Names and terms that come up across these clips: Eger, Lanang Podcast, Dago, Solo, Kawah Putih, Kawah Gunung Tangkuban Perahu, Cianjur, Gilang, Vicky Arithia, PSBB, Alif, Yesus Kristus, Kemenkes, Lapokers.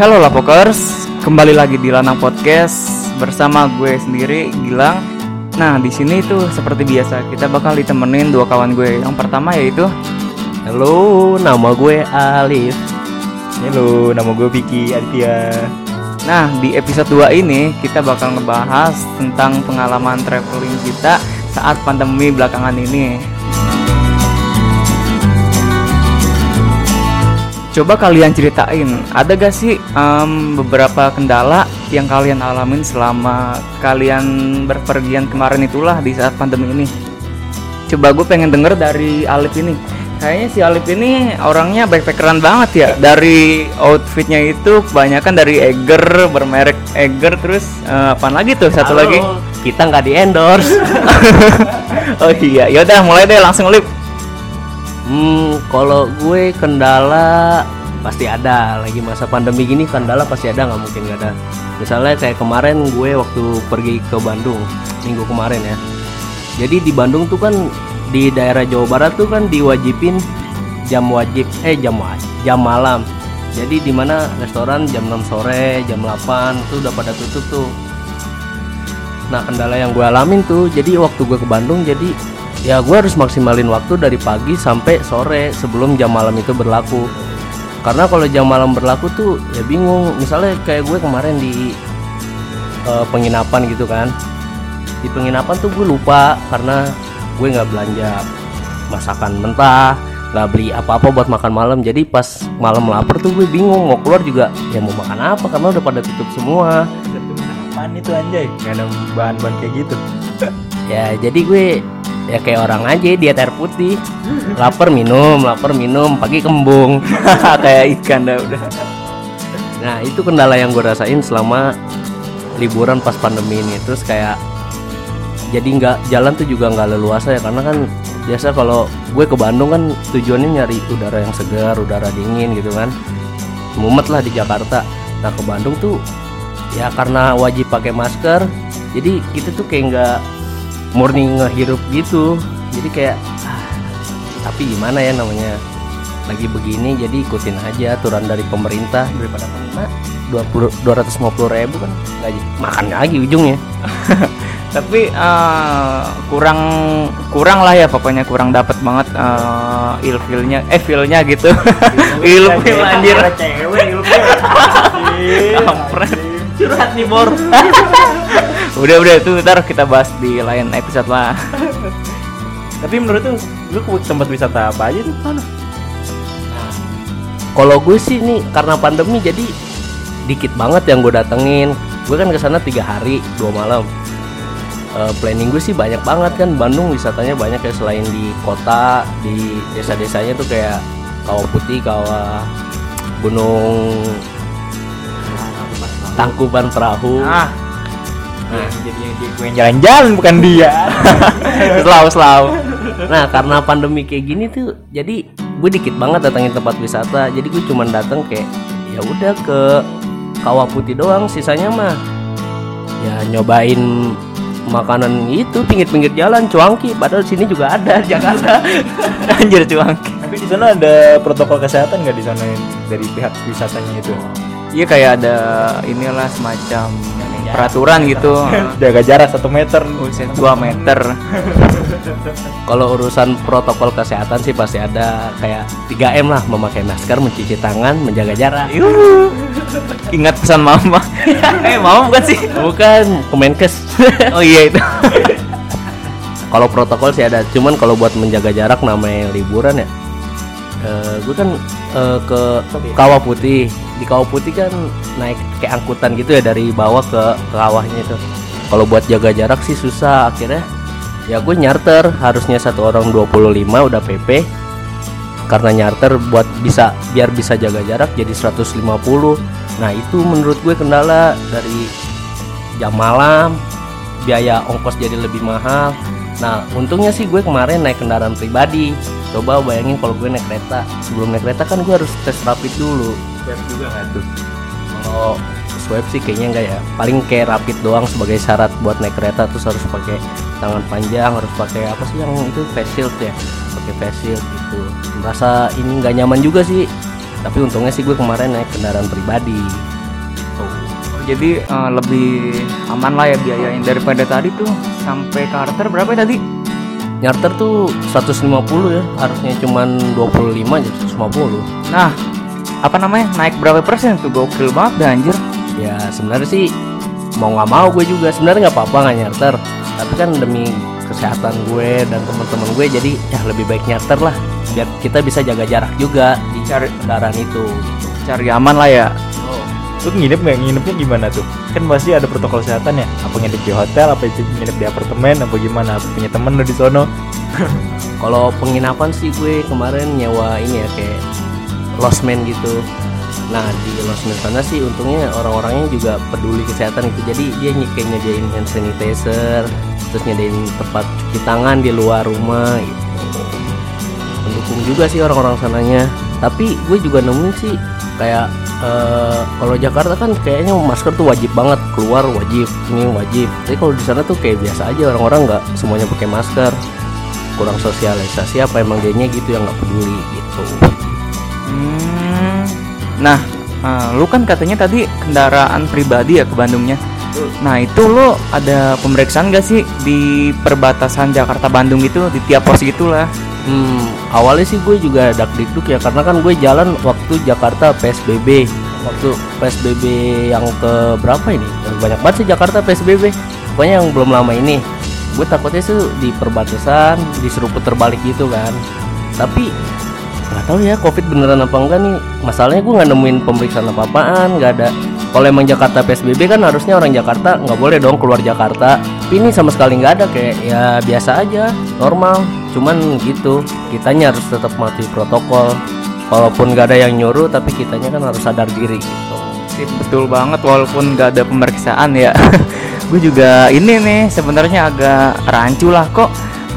Halo Lapokers, kembali lagi di Lanang Podcast bersama gue sendiri, Gilang. Nah, di sini tuh seperti biasa kita bakal ditemenin dua kawan gue. Yang pertama yaitu halo, nama gue Alif. Halo, nama gue Vicky Arithia. Nah, di episode 2 ini kita bakal ngebahas tentang pengalaman traveling kita saat pandemi belakangan ini. Coba kalian ceritain, ada gak sih beberapa kendala yang kalian alamin selama kalian berpergian kemarin itulah di saat pandemi ini? Coba gue pengen denger dari Alif ini. Kayaknya si Alif ini orangnya backpackeran banget ya. Dari outfitnya itu kebanyakan dari Eger, bermerek Eger. Terus apaan lagi tuh satu halo, lagi? Kita gak di endorse. Oh iya, yaudah mulai deh langsung Alif. Kalau gue kendala pasti ada. Lagi masa pandemi gini kendala pasti ada, nggak mungkin nggak ada. Misalnya kayak kemarin gue waktu pergi ke Bandung minggu kemarin ya. Jadi di Bandung tuh kan di daerah Jawa Barat tuh kan diwajibin jam malam. Jadi di mana restoran jam 6 sore, jam 8 tuh udah pada tutup tuh. Nah, kendala yang gue alamin tuh, jadi waktu gue ke Bandung jadi ya gue harus maksimalin waktu dari pagi sampai sore sebelum jam malam itu berlaku. Karena kalau jam malam berlaku tuh ya bingung. Misalnya kayak gue kemarin di penginapan gitu kan. Di penginapan tuh gue lupa karena gue gak belanja masakan mentah, gak beli apa-apa buat makan malam. Jadi pas malam lapar tuh gue bingung mau keluar juga ya mau makan apa karena udah pada tutup semua. Apaan itu anjay? Gak ada bahan-bahan kayak gitu. Ya jadi gue ya kayak orang aja diet air putih, lapar minum, pagi kembung kayak ikan dah udah. Nah itu kendala yang gue rasain selama liburan pas pandemi ini. Terus kayak jadi nggak jalan tuh juga nggak leluasa ya, karena kan biasa kalau gue ke Bandung kan tujuannya nyari udara yang segar, udara dingin gitu kan, mumet lah di Jakarta. Nah ke Bandung tuh ya karena wajib pakai masker, jadi kita tuh kayak nggak murni ngehirup gitu. Jadi kayak tapi gimana ya namanya lagi begini, jadi ikutin aja aturan dari pemerintah. Daripada kena 250 ribu kan nggak makan lagi ujungnya. Tapi kurang lah ya, pokoknya kurang dapet banget feelnya gitu. Ilfil anjir, cewek ilfil kampret curhat nih bor. Udah itu ntar kita bahas di lain episode lah. Tapi menurut tuh lu ke tempat wisata apa aja tuh? Nah, kalau gue sih nih karena pandemi jadi dikit banget yang gue datengin. Gue kan kesana 3 hari 2 malam. Planning gue sih banyak banget kan, Bandung wisatanya banyak ya, selain di kota di desa-desanya tuh kayak Kawah Putih, Kawah Gunung Tangkuban Perahu. Nah, jadinya gue yang jalan-jalan bukan dia. Selalu. Nah, karena pandemi kayak gini tuh, jadi gue dikit banget datangin tempat wisata. Jadi gue cuman datang kayak ya udah ke Kawah Putih doang, sisanya mah ya nyobain makanan itu pinggir-pinggir jalan, cuangki. Padahal sini juga ada di Jakarta. Anjir cuangki. Tapi di sana ada protokol kesehatan enggak di sana dari pihak wisatanya itu? Iya kayak ada inilah semacam peraturan gitu, jaga jarak 1 meter, 2 meter. Kalau urusan protokol kesehatan sih pasti ada kayak 3M lah, memakai masker, mencuci tangan, menjaga jarak. Ingat pesan mama. Mama bukan sih? Bukan, Kemenkes. Oh iya itu. Kalau protokol sih ada, cuman kalau buat menjaga jarak namanya liburan ya. Gue kan ke Kawah Putih. Di Kawah Putih kan naik kayak angkutan gitu ya dari bawah ke kawahnya itu. Kalau buat jaga jarak sih susah, akhirnya ya gue nyarter. Harusnya satu orang 25 udah PP. Karena nyarter buat biar bisa jaga jarak jadi 150. Nah itu menurut gue kendala dari jam malam, biaya ongkos jadi lebih mahal. Nah untungnya sih gue kemarin naik kendaraan pribadi. Coba bayangin kalau gue naik kereta, sebelum naik kereta kan gue harus tes rapid dulu. Swab juga nggak tuh? Kalau swab sih kayaknya nggak ya, paling kayak rapid doang sebagai syarat buat naik kereta. Terus harus pakai tangan panjang, harus pakai apa sih yang itu, face shield ya, pakai face shield gitu. Merasa ini nggak nyaman juga sih, tapi untungnya sih gue kemarin naik kendaraan pribadi. gitu. Jadi lebih aman lah ya biayain daripada tadi tuh sampai charter berapa ya tadi? Charter tuh 150 ya, harusnya cuman 25 aja, 150. Nah, apa namanya? Naik berapa persen tuh, gokil banget dah anjir. Ya sebenarnya sih mau enggak mau gue juga sebenarnya enggak apa-apa enggak nyarter. Tapi kan demi kesehatan gue dan teman-teman gue jadi ya lebih baik nyarter lah biar kita bisa jaga jarak juga di kendaraan itu. Cari aman lah ya. Lu nginep nggak? Nginepnya gimana tuh? Kan pasti ada protokol kesehatan ya. Apa nginep di hotel, apa nginep di apartemen, apa gimana? Apa punya temen lu di sono? Kalau penginapan sih gue kemarin nyewa ini ya kayak losmen gitu. Nah di losmen sana sih untungnya orang-orangnya juga peduli kesehatan gitu. Jadi dia kayak nyediain hand sanitizer, terus nyediain tempat cuci tangan di luar rumah gitu. Mendukung juga sih orang-orang sananya. Tapi gue juga nemuin sih kayak kalau Jakarta kan kayaknya masker tuh wajib banget, keluar wajib, ini wajib. Tapi kalau di sana tuh kayak biasa aja, orang-orang nggak semuanya pakai masker, kurang sosialisasi apa emang dianya gitu yang nggak peduli gitu. Nah, lu kan katanya tadi kendaraan pribadi ya ke Bandungnya. Nah itu lu ada pemeriksaan nggak sih di perbatasan Jakarta-Bandung itu di tiap pos gitulah? Awalnya sih gue juga dakdikduk ya karena kan gue jalan waktu Jakarta PSBB. Waktu PSBB yang ke berapa ini? Banyak banget sih Jakarta PSBB. Pokoknya yang belum lama ini. Gue takutnya sih di perbatasan disuruh puter balik gitu kan. Tapi nggak tahu ya Covid beneran apa enggak nih. Masalahnya gue nggak nemuin pemeriksaan apa-apaan, nggak ada. Kalau emang Jakarta PSBB kan harusnya orang Jakarta nggak boleh dong keluar Jakarta. Tapi ini sama sekali nggak ada, kayak ya biasa aja, normal. Cuman gitu, kitanya harus tetap mati protokol. Walaupun gak ada yang nyuruh, tapi kitanya kan harus sadar diri gitu. Betul banget, walaupun gak ada pemeriksaan ya. Gue juga ini nih sebenarnya agak rancu lah, kok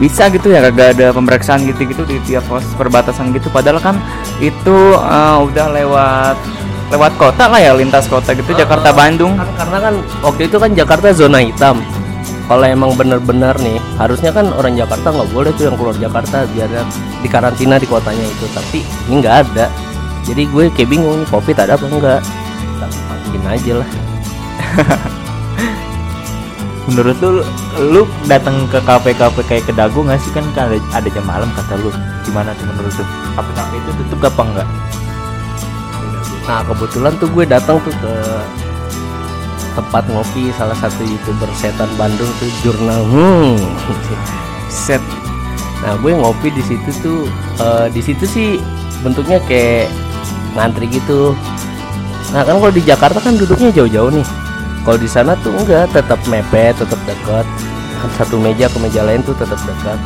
bisa gitu ya gak ada pemeriksaan gitu-gitu di tiap pos perbatasan gitu. Padahal kan itu udah lewat kota lah ya, lintas kota gitu, Jakarta-Bandung kan. Karena kan waktu itu kan Jakarta zona hitam. Kalau emang bener-bener nih, harusnya kan orang Jakarta nggak boleh tuh yang keluar Jakarta biar di karantina di kotanya itu. Tapi ini nggak ada. Jadi gue kayak bingung, Covid ada apa enggak? Kita pakein aja lah. Menurut lu datang ke kafe-kafe kayak ke Dago nggak sih, kan ada jam malam kata lu? Gimana tuh menurut lu? Kafe-kafe itu tutup apa enggak? Nah kebetulan tuh gue datang tuh ke tempat ngopi salah satu youtuber setan Bandung tuh jurnal set. Nah gue ngopi di situ tuh, di situ sih bentuknya kayak ngantri gitu. Nah kan kalau di Jakarta kan duduknya jauh-jauh nih, kalau di sana tuh enggak, tetap mepet, tetap dekat, satu meja ke meja lain tuh tetap dekat.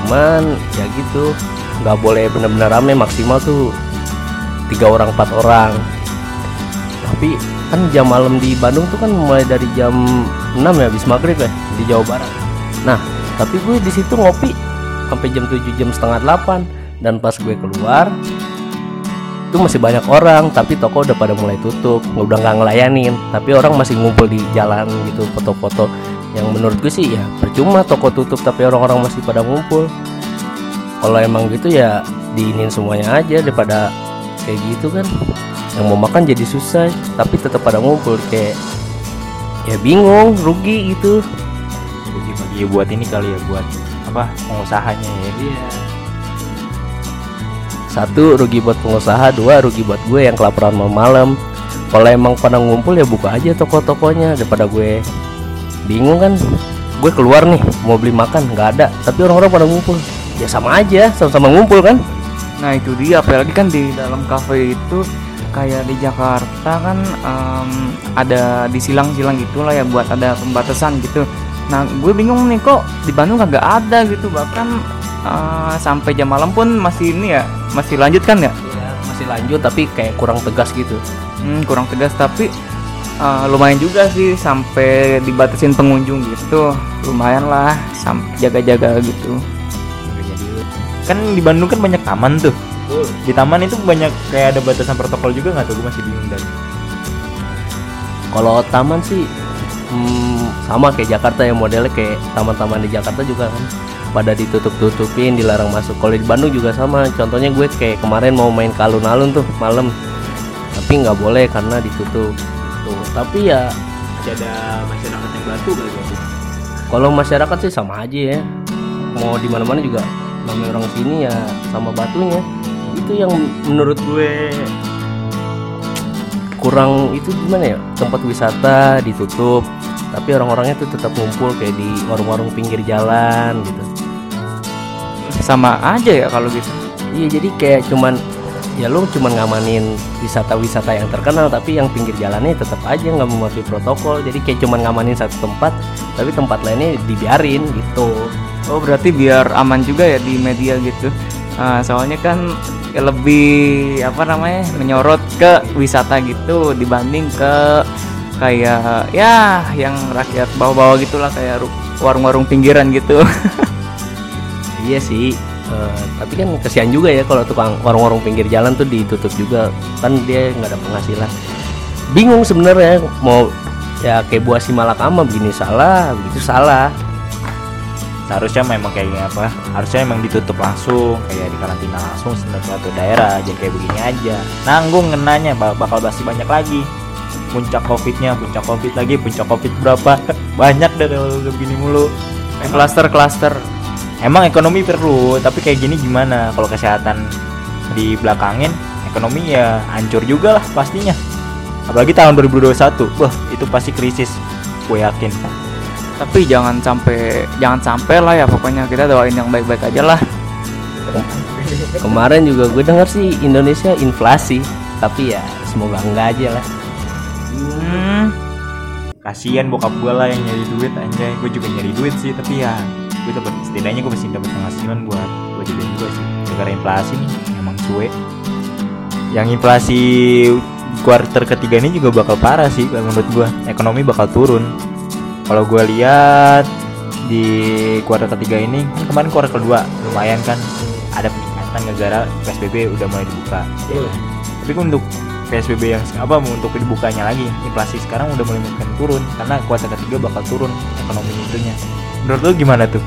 Cuman ya gitu, nggak boleh benar-benar rame, maksimal tuh 3 orang 4 orang. Tapi kan jam malam di Bandung tuh kan mulai dari jam 6 ya habis maghrib ya di Jawa Barat. Nah tapi gue di situ ngopi sampai jam 7 jam setengah 8, dan pas gue keluar itu masih banyak orang, tapi toko udah pada mulai tutup, udah nggak ngelayanin, tapi orang masih ngumpul di jalan gitu foto-foto. Yang menurut gue sih ya percuma toko tutup tapi orang-orang masih pada ngumpul. Kalau emang gitu ya diinin semuanya aja daripada kayak gitu kan. Yang mau makan jadi susah, tapi tetap pada ngumpul, kayak ya bingung, rugi gitu. Rugi bagi buat ini kali ya, buat apa pengusahanya ya. Iya. 1 rugi buat pengusaha, 2 rugi buat gue yang kelaparan malam. Kalau emang pada ngumpul ya buka aja toko-tokonya, daripada gue bingung kan. Gue keluar nih mau beli makan nggak ada, tapi orang-orang pada ngumpul. Ya sama aja, sama-sama ngumpul kan. Nah itu dia, apalagi kan di dalam kafe itu. Kayak di Jakarta kan ada di silang-silang gitulah ya buat ada pembatasan gitu. Nah gue bingung nih kok di Bandung kagak ada gitu, bahkan sampai jam malam pun masih ini ya, masih lanjut kan ya? Iya masih lanjut tapi kayak kurang tegas gitu. Kurang tegas tapi lumayan juga sih sampai dibatasin pengunjung gitu, lumayan lah sampai jaga-jaga gitu. Kan di Bandung kan banyak taman tuh. Di taman itu banyak kayak ada batasan protokol juga nggak tuh? Gue masih bingung dari. Kalau taman sih sama kayak Jakarta ya, modelnya kayak taman-taman di Jakarta juga kan pada ditutup-tutupin, dilarang masuk. Kalau di Bandung juga sama. Contohnya gue kayak kemarin mau main ke alun-alun tuh malam, tapi nggak boleh karena ditutup. gitu. Tapi ya masih ada masyarakat yang batu kali gitu. Kalau masyarakat sih sama aja ya. Mau di mana-mana juga namanya orang sini ya sama batunya. Itu yang menurut gue kurang itu gimana ya? Tempat wisata ditutup, tapi orang-orangnya tuh tetap ngumpul kayak di warung-warung pinggir jalan gitu. Sama aja ya kalau gitu. Iya, jadi kayak cuman ya lu cuman ngamanin wisata-wisata yang terkenal, tapi yang pinggir jalannya tetap aja nggak mematuhi protokol. Jadi kayak cuman ngamanin satu tempat, tapi tempat lainnya dibiarin gitu. Oh, berarti biar aman juga ya di media gitu. Soalnya kan lebih menyorot ke wisata gitu dibanding ke kayak ya yang rakyat bawah-bawah gitulah, kayak warung-warung pinggiran gitu. Iya sih. Tapi kan kesian juga ya kalau tukang warung-warung pinggir jalan tuh ditutup juga, kan dia nggak ada penghasilan. Bingung sebenarnya mau ya kayak buah si malakama begini salah, begitu salah. Harusnya memang kayaknya apa? Harusnya memang ditutup langsung, kayak di karantina langsung satu daerah, jadi kayak begini aja. Nanggung ngenanya bakal pasti banyak lagi. Puncak covidnya, puncak covid lagi, puncak covid berapa? Banyak deh kalau begini mulu. Klaster-klaster. Emang ekonomi perlu, tapi kayak gini gimana kalau kesehatan di belakangin, ekonomi ya hancur juga lah pastinya. Apalagi tahun 2021, wah itu pasti krisis, gue yakin. Tapi jangan sampai lah ya, pokoknya kita doain yang baik-baik aja lah. Kemarin juga gue dengar sih Indonesia inflasi, tapi ya semoga enggak aja lah. Kasian bokap gue lah yang nyari duit, anjay. Gue juga nyari duit sih, tapi ya setidaknya gue masih dapat penghasilan buat gue jajan juga sih. Karena inflasi nih emang cuek. Yang inflasi kuarter ketiga ini juga bakal parah sih menurut gue. Ekonomi bakal turun. Kalau gue lihat di kuarter ketiga ini, kan kemarin kuarter kedua lumayan kan ada peningkatan gara-gara PSBB udah mulai dibuka. Tapi untuk PSBB yang untuk dibukanya lagi, inflasi sekarang udah mulai mungkin turun karena kuarter ketiga bakal turun ekonomi itunya. Menurut lu gimana tuh?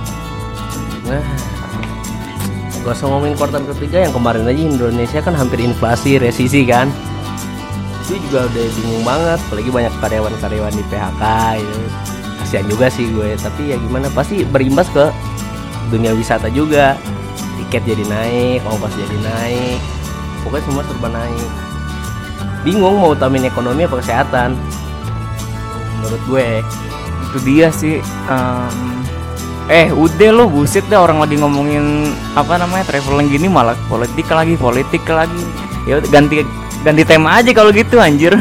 Nah, gak usah ngomongin kuartal ketiga, yang kemarin aja Indonesia kan hampir inflasi, resesi kan. Itu juga udah bingung banget, apalagi banyak karyawan-karyawan di PHK gitu. Kasian juga sih gue, tapi ya gimana, pasti berimbas ke dunia wisata juga. Tiket jadi naik, ongkos jadi naik, pokoknya semua serba naik. Bingung mau utamain ekonomi apa kesehatan. Menurut gue itu dia sih. Udah lo buset deh, orang lagi ngomongin traveling gini malah politik lagi. Ya ganti tema aja kalau gitu anjir.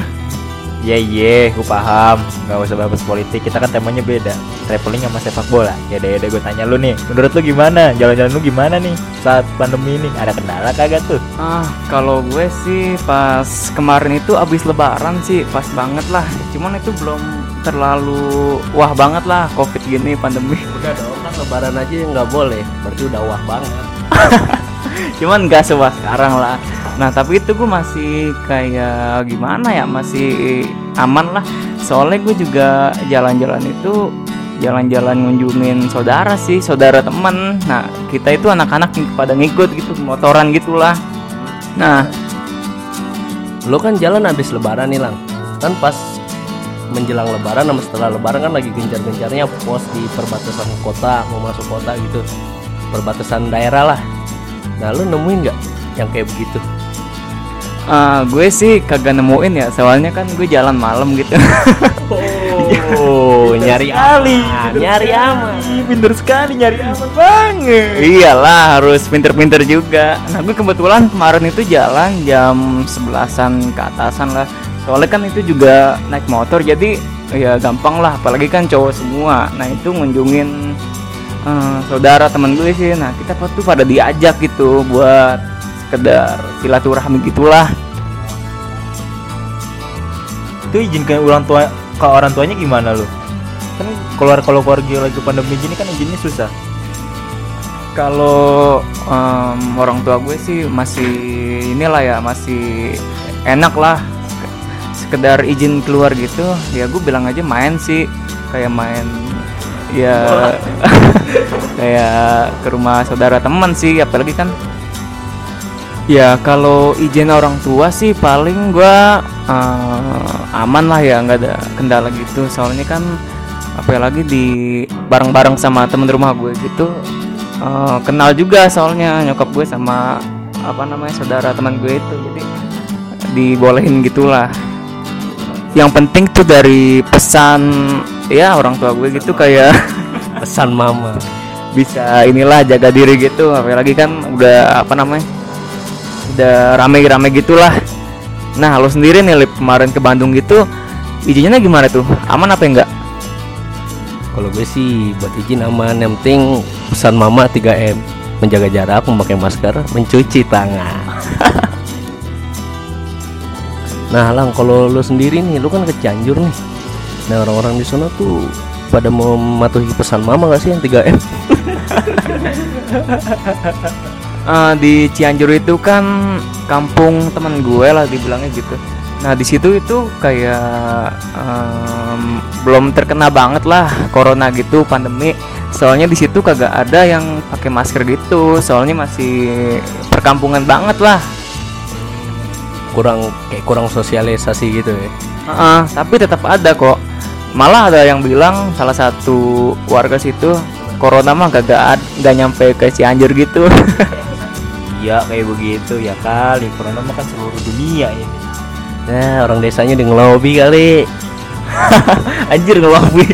Iya, gue paham. Gak usah bahas politik, kita kan temanya beda. Traveling sama sepak bola. Ya deh gue tanya lu nih. Menurut lu gimana? Jalan-jalan lu gimana nih saat pandemi ini? Ada kendala kagak tuh? Kalau gue sih pas kemarin itu abis lebaran sih pas banget lah. Cuman itu belum terlalu wah banget lah covid gini pandemi. Udah dong, kan lebaran aja nggak boleh, berarti udah wah banget. Cuman nggak sewah sekarang lah. Nah tapi itu gue masih kayak gimana ya, masih aman lah. Soalnya gue juga jalan-jalan ngunjungin saudara temen. Nah kita itu anak-anak pada ngikut gitu, motoran gitulah. Nah lo kan jalan habis lebaran nih Lang, kan pas menjelang lebaran sama setelah lebaran kan lagi gencar-gencarnya pos di perbatasan kota, mau masuk kota gitu, perbatasan daerah lah. Nah lu nemuin gak yang kayak begitu? Gue sih kagak nemuin ya, soalnya kan gue jalan malam gitu. Nyari aman banget. Iyalah harus pinter-pinter juga. Nah gue kebetulan kemarin itu jalan jam 11-an ke atasan lah. Soalnya kan itu juga naik motor, jadi ya gampang lah, apalagi kan cowok semua. Nah itu ngunjungin saudara temen gue sih. Nah kita tuh pada diajak gitu buat sekedar silaturahmi gitulah. Itu izin ke orang tuanya gimana lo? Kan kalau keluar lagi pandemi gini kan izinnya susah. Kalau orang tua gue sih masih enak lah. Sekedar izin keluar gitu ya, gue bilang aja main sih, kayak main ya. Kayak ke rumah saudara teman sih, apalagi kan Ya kalau izin orang tua sih paling gue aman lah ya, nggak ada kendala gitu. Soalnya kan apalagi di bareng-bareng sama temen rumah gue gitu, kenal juga soalnya nyokap gue sama saudara teman gue itu, jadi dibolehin gitulah. Yang penting tuh dari pesan ya orang tua gue gitu, kayak pesan mama bisa inilah jaga diri gitu, apalagi kan udah udah rame-rame gitulah. Nah lo sendiri nih Lip, kemarin ke Bandung gitu izinnya gimana tuh, aman apa enggak? Kalau gue sih buat izin aman, yang penting pesan mama 3M, menjaga jarak, memakai masker, mencuci tangan. Nah Lang, kalau lu sendiri nih, lu kan ke Cianjur nih. Nah orang-orang di sana tuh pada mematuhi pesan mama gak sih yang 3M? Di Cianjur itu kan kampung teman gue lah dibilangnya gitu. Nah di situ itu kayak belum terkena banget lah corona gitu, pandemi. Soalnya di situ kagak ada yang pakai masker gitu. Soalnya masih perkampungan banget lah. Kurang sosialisasi gitu ya. Tapi tetap ada kok. Malah ada yang bilang salah satu warga situ, corona mah kagak nyampe ke Cianjur gitu. Iya kayak begitu ya kali. Corona mah kan seluruh dunia ya. Nah orang desanya udah ngelobi kali. Anjir ngelobi.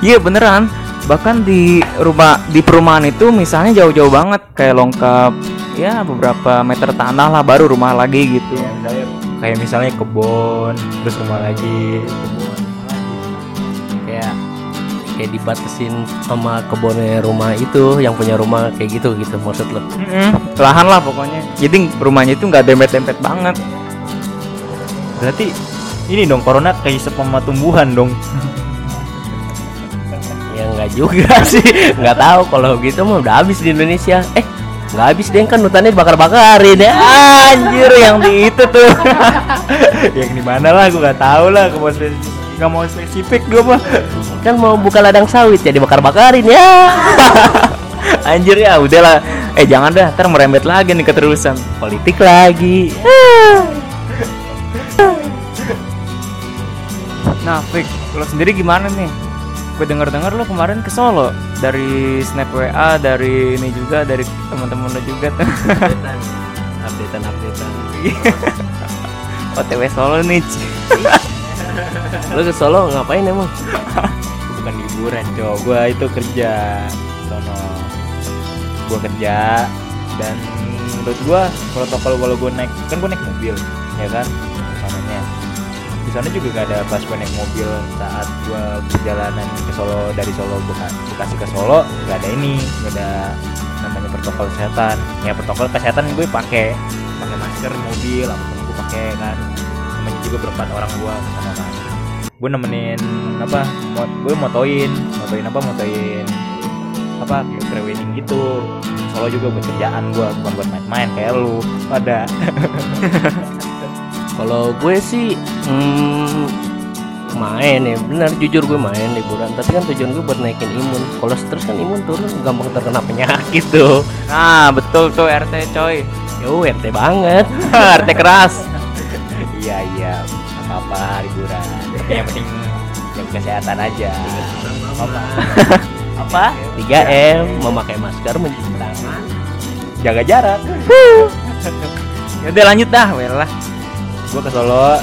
Iya beneran. Bahkan di perumahan itu misalnya jauh-jauh banget, kayak longkap ya beberapa meter tanah lah baru rumah lagi gitu ya, kayak misalnya kebun terus rumah lagi, kayak dibatasin sama kebunnya rumah itu yang punya rumah kayak gitu maksud lo. Lahan lah pokoknya, jadi rumahnya itu nggak dempet-dempet banget. Berarti ini dong corona kehisap sama tumbuhan dong. Ya nggak juga sih, nggak tahu. Kalau gitu mah udah habis di Indonesia. Nggak habis deh, kan hutannya dibakar-bakarin ya. Anjir yang di itu tuh. Yang di mana lah gue nggak tahu lah, nggak mau spesifik gue mah. Kan mau buka ladang sawit ya dibakar-bakarin ya. Anjir ya udahlah. Jangan dah, ntar merembet lagi nih keterusan politik lagi. Nah Fik, lo sendiri gimana nih? Gue denger-denger lo kemarin ke Solo dari snap WA, dari ini juga, dari teman-teman lo juga. Updatean. OTW Solo nih. Lo ke Solo ngapain emang? Bukan liburan cowo, gue itu kerja sono. Gue kerja dan menurut gue protokol, kalau gue naik, kan gue naik mobil ya kan, di sana juga gak ada pas gue naik mobil saat gue perjalanan ke Solo, dari Solo Bekasi ke Solo gak ada ini, gak ada namanya protokol kesehatan. Ya protokol kesehatan gue pakai masker mobil apapun gue pakai kan, namanya juga berempat orang gue kesana kan. Gue nemenin gue motoin kayak pre-wedding gitu. Solo juga buat kerjaan gue, bukan buat main-main kayak lu pada. Kalau gue sih main ya, benar jujur gue main liburan, tapi kan tujuan gue buat naikin imun. Kalau stres kan imun turun, gampang terkena penyakit tuh. Nah betul tuh RT coy. Yo RT banget. RT keras. Iya apa liburan, tapi yang penting jaga kesehatan aja. Apa? 3M, memakai masker, mencuci tangan, jaga jarak. Yaudah lanjut dah, welah. Gue ke Solo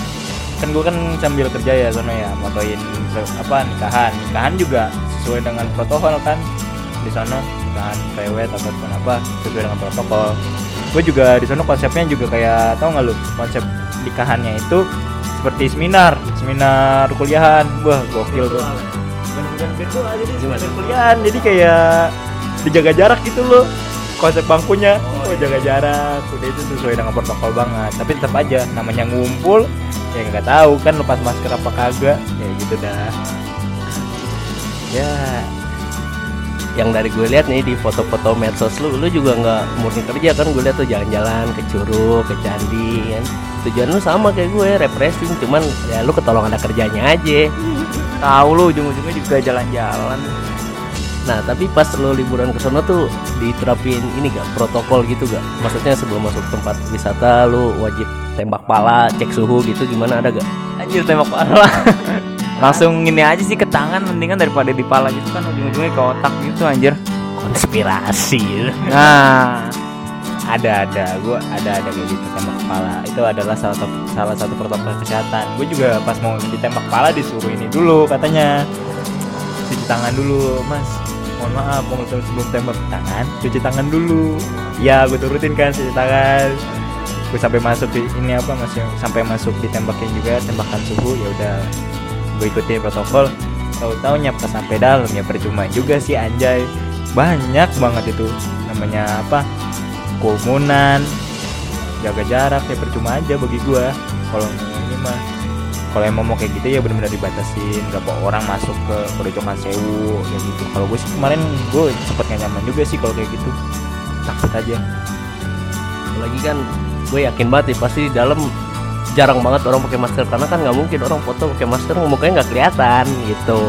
kan, gue kan sambil kerja ya sono ya, motoin nikahan juga sesuai dengan protokol kan. Di sono nikahan prewed atau apa sesuai dengan protokol. Gue juga di sono konsepnya juga kayak, tau nggak lu konsep nikahannya itu seperti seminar kuliahan. Wah gokil tuh, bukan virtual jadi seminar kuliahan, jadi kayak dijaga jarak gitu loh konsep bangkunya. Jaga jarak, udah itu sesuai dengan protokol banget. Tapi tetap aja namanya ngumpul, ya nggak tahu kan lepas masker apa kagak, ya gitu dah. Ya, yang dari gue lihat nih di foto-foto medsos lu juga nggak murni kerja kan? Gue lihat tuh jalan-jalan ke Curug, ke Candi, kan? Tujuan lu sama kayak gue, refreshing. Cuman ya lu ketolong ada kerjanya aja. Tahu lu ujung-ujungnya juga jalan-jalan. Nah, tapi pas lo liburan ke sono tuh diterapin ini gak? Protokol gitu gak? Maksudnya sebelum masuk tempat wisata lo wajib tembak pala, cek suhu gitu, gimana, ada gak? Anjir, tembak pala. Langsung ini aja sih ke tangan, mendingan daripada di pala gitu kan, ujung-ujungnya ke otak gitu anjir. Konspirasi. Nah, ada kayak gitu tembak kepala. Itu adalah salah satu protokol kesehatan. Gue juga pas mau ditembak kepala disuruh ini dulu katanya. Cuci tangan dulu, Mas. Mohon maaf, sebelum tembak tangan, cuci tangan dulu. Ya, gue turutin kan cuci tangan. Gue sampai masuk di ini apa Mas, sampai masuk ditembakin juga, tembakan suhu. Ya udah, gue ikutin protokol. Tahu-tahu nyampe sampai dalam, ya percuma juga sih anjay. Banyak banget itu namanya apa? Kerumunan, jaga jarak, ya percuma aja bagi gue. Kalau ini mah, kalau emang mau kayak gitu ya benar-benar dibatasin, berapa orang masuk ke perocokan sewu kayak gitu. Kalau gue sih kemarin gue sempet gak nyaman juga sih kalau kayak gitu, takut aja. Apalagi kan gue yakin banget ya, pasti di dalam jarang banget orang pakai masker, karena kan nggak mungkin orang foto pakai masker, mukanya nggak kelihatan gitu.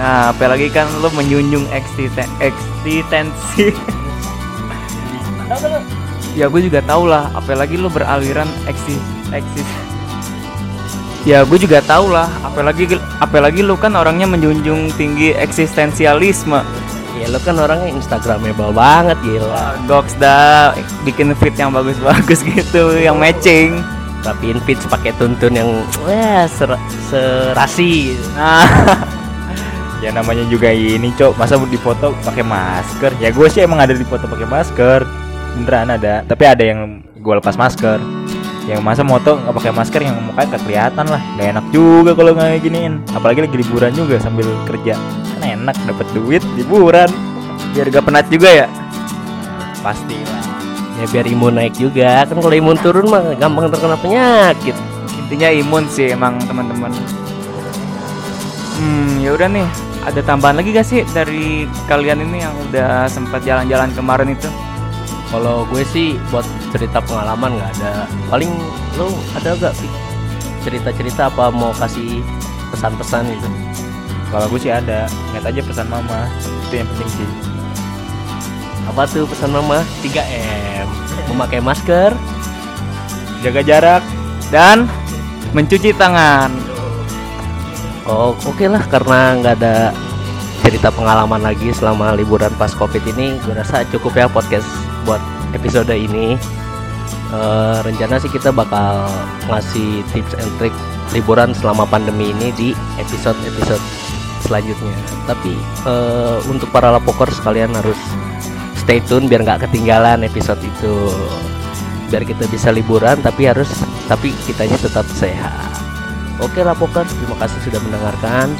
Nah, apalagi kan lo menjunjung eksistensi. Ya gue juga tahu lah, apalagi lo beraliran eksis. Ya gue juga tahu lah, apalagi lo kan orangnya menjunjung tinggi eksistensialisme. Ya lo kan orangnya Instagramable banget, gila. Dogs dah, bikin feed yang bagus-bagus gitu, yang matching. Tapi feed pakai tuntun yang serasi. Nah. Ya namanya juga ini, Cok. Masa dipoto pakai masker? Ya gue sih emang ada dipoto pakai masker. Beneran ada, tapi ada yang gue lepas masker, yang masa moto nggak pakai masker, yang mukanya nggak kelihatan lah, nggak enak juga kalau nggak giniin, apalagi lagi liburan juga sambil kerja, kan enak dapat duit liburan, biar gak penat juga ya, pasti lah, ya biar imun naik juga, kan kalau imun turun mah gampang terkena penyakit, intinya imun sih emang teman-teman. Ya udah nih, ada tambahan lagi gak sih dari kalian ini yang udah sempat jalan-jalan kemarin itu? Kalau gue sih buat cerita pengalaman nggak ada. Paling lo ada nggak cerita-cerita apa mau kasih pesan-pesan gitu? Kalau gue sih ada. Ingat aja pesan mama, itu yang penting sih. Apa tuh pesan mama? 3M. Memakai masker, jaga jarak, dan mencuci tangan. Oh, oke lah, karena nggak ada cerita pengalaman lagi selama liburan pas Covid ini, gue rasa cukup ya podcast buat episode ini. Rencana sih kita bakal ngasih tips and trick liburan selama pandemi ini di episode-episode selanjutnya. Tapi untuk para lapokers, kalian harus stay tune biar gak ketinggalan episode itu, biar kita bisa liburan tapi kitanya tetap sehat. Oke lapokers, terima kasih sudah mendengarkan.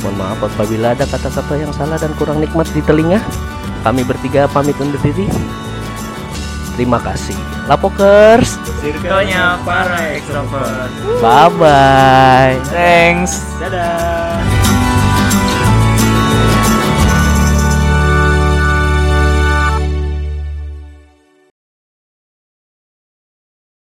Mohon maaf apabila ada kata-kata yang salah dan kurang nikmat di telinga. Kami bertiga pamit undur diri. Terima kasih lapokers, sirkelnya para extrovert. Bye bye. Thanks. Dadah.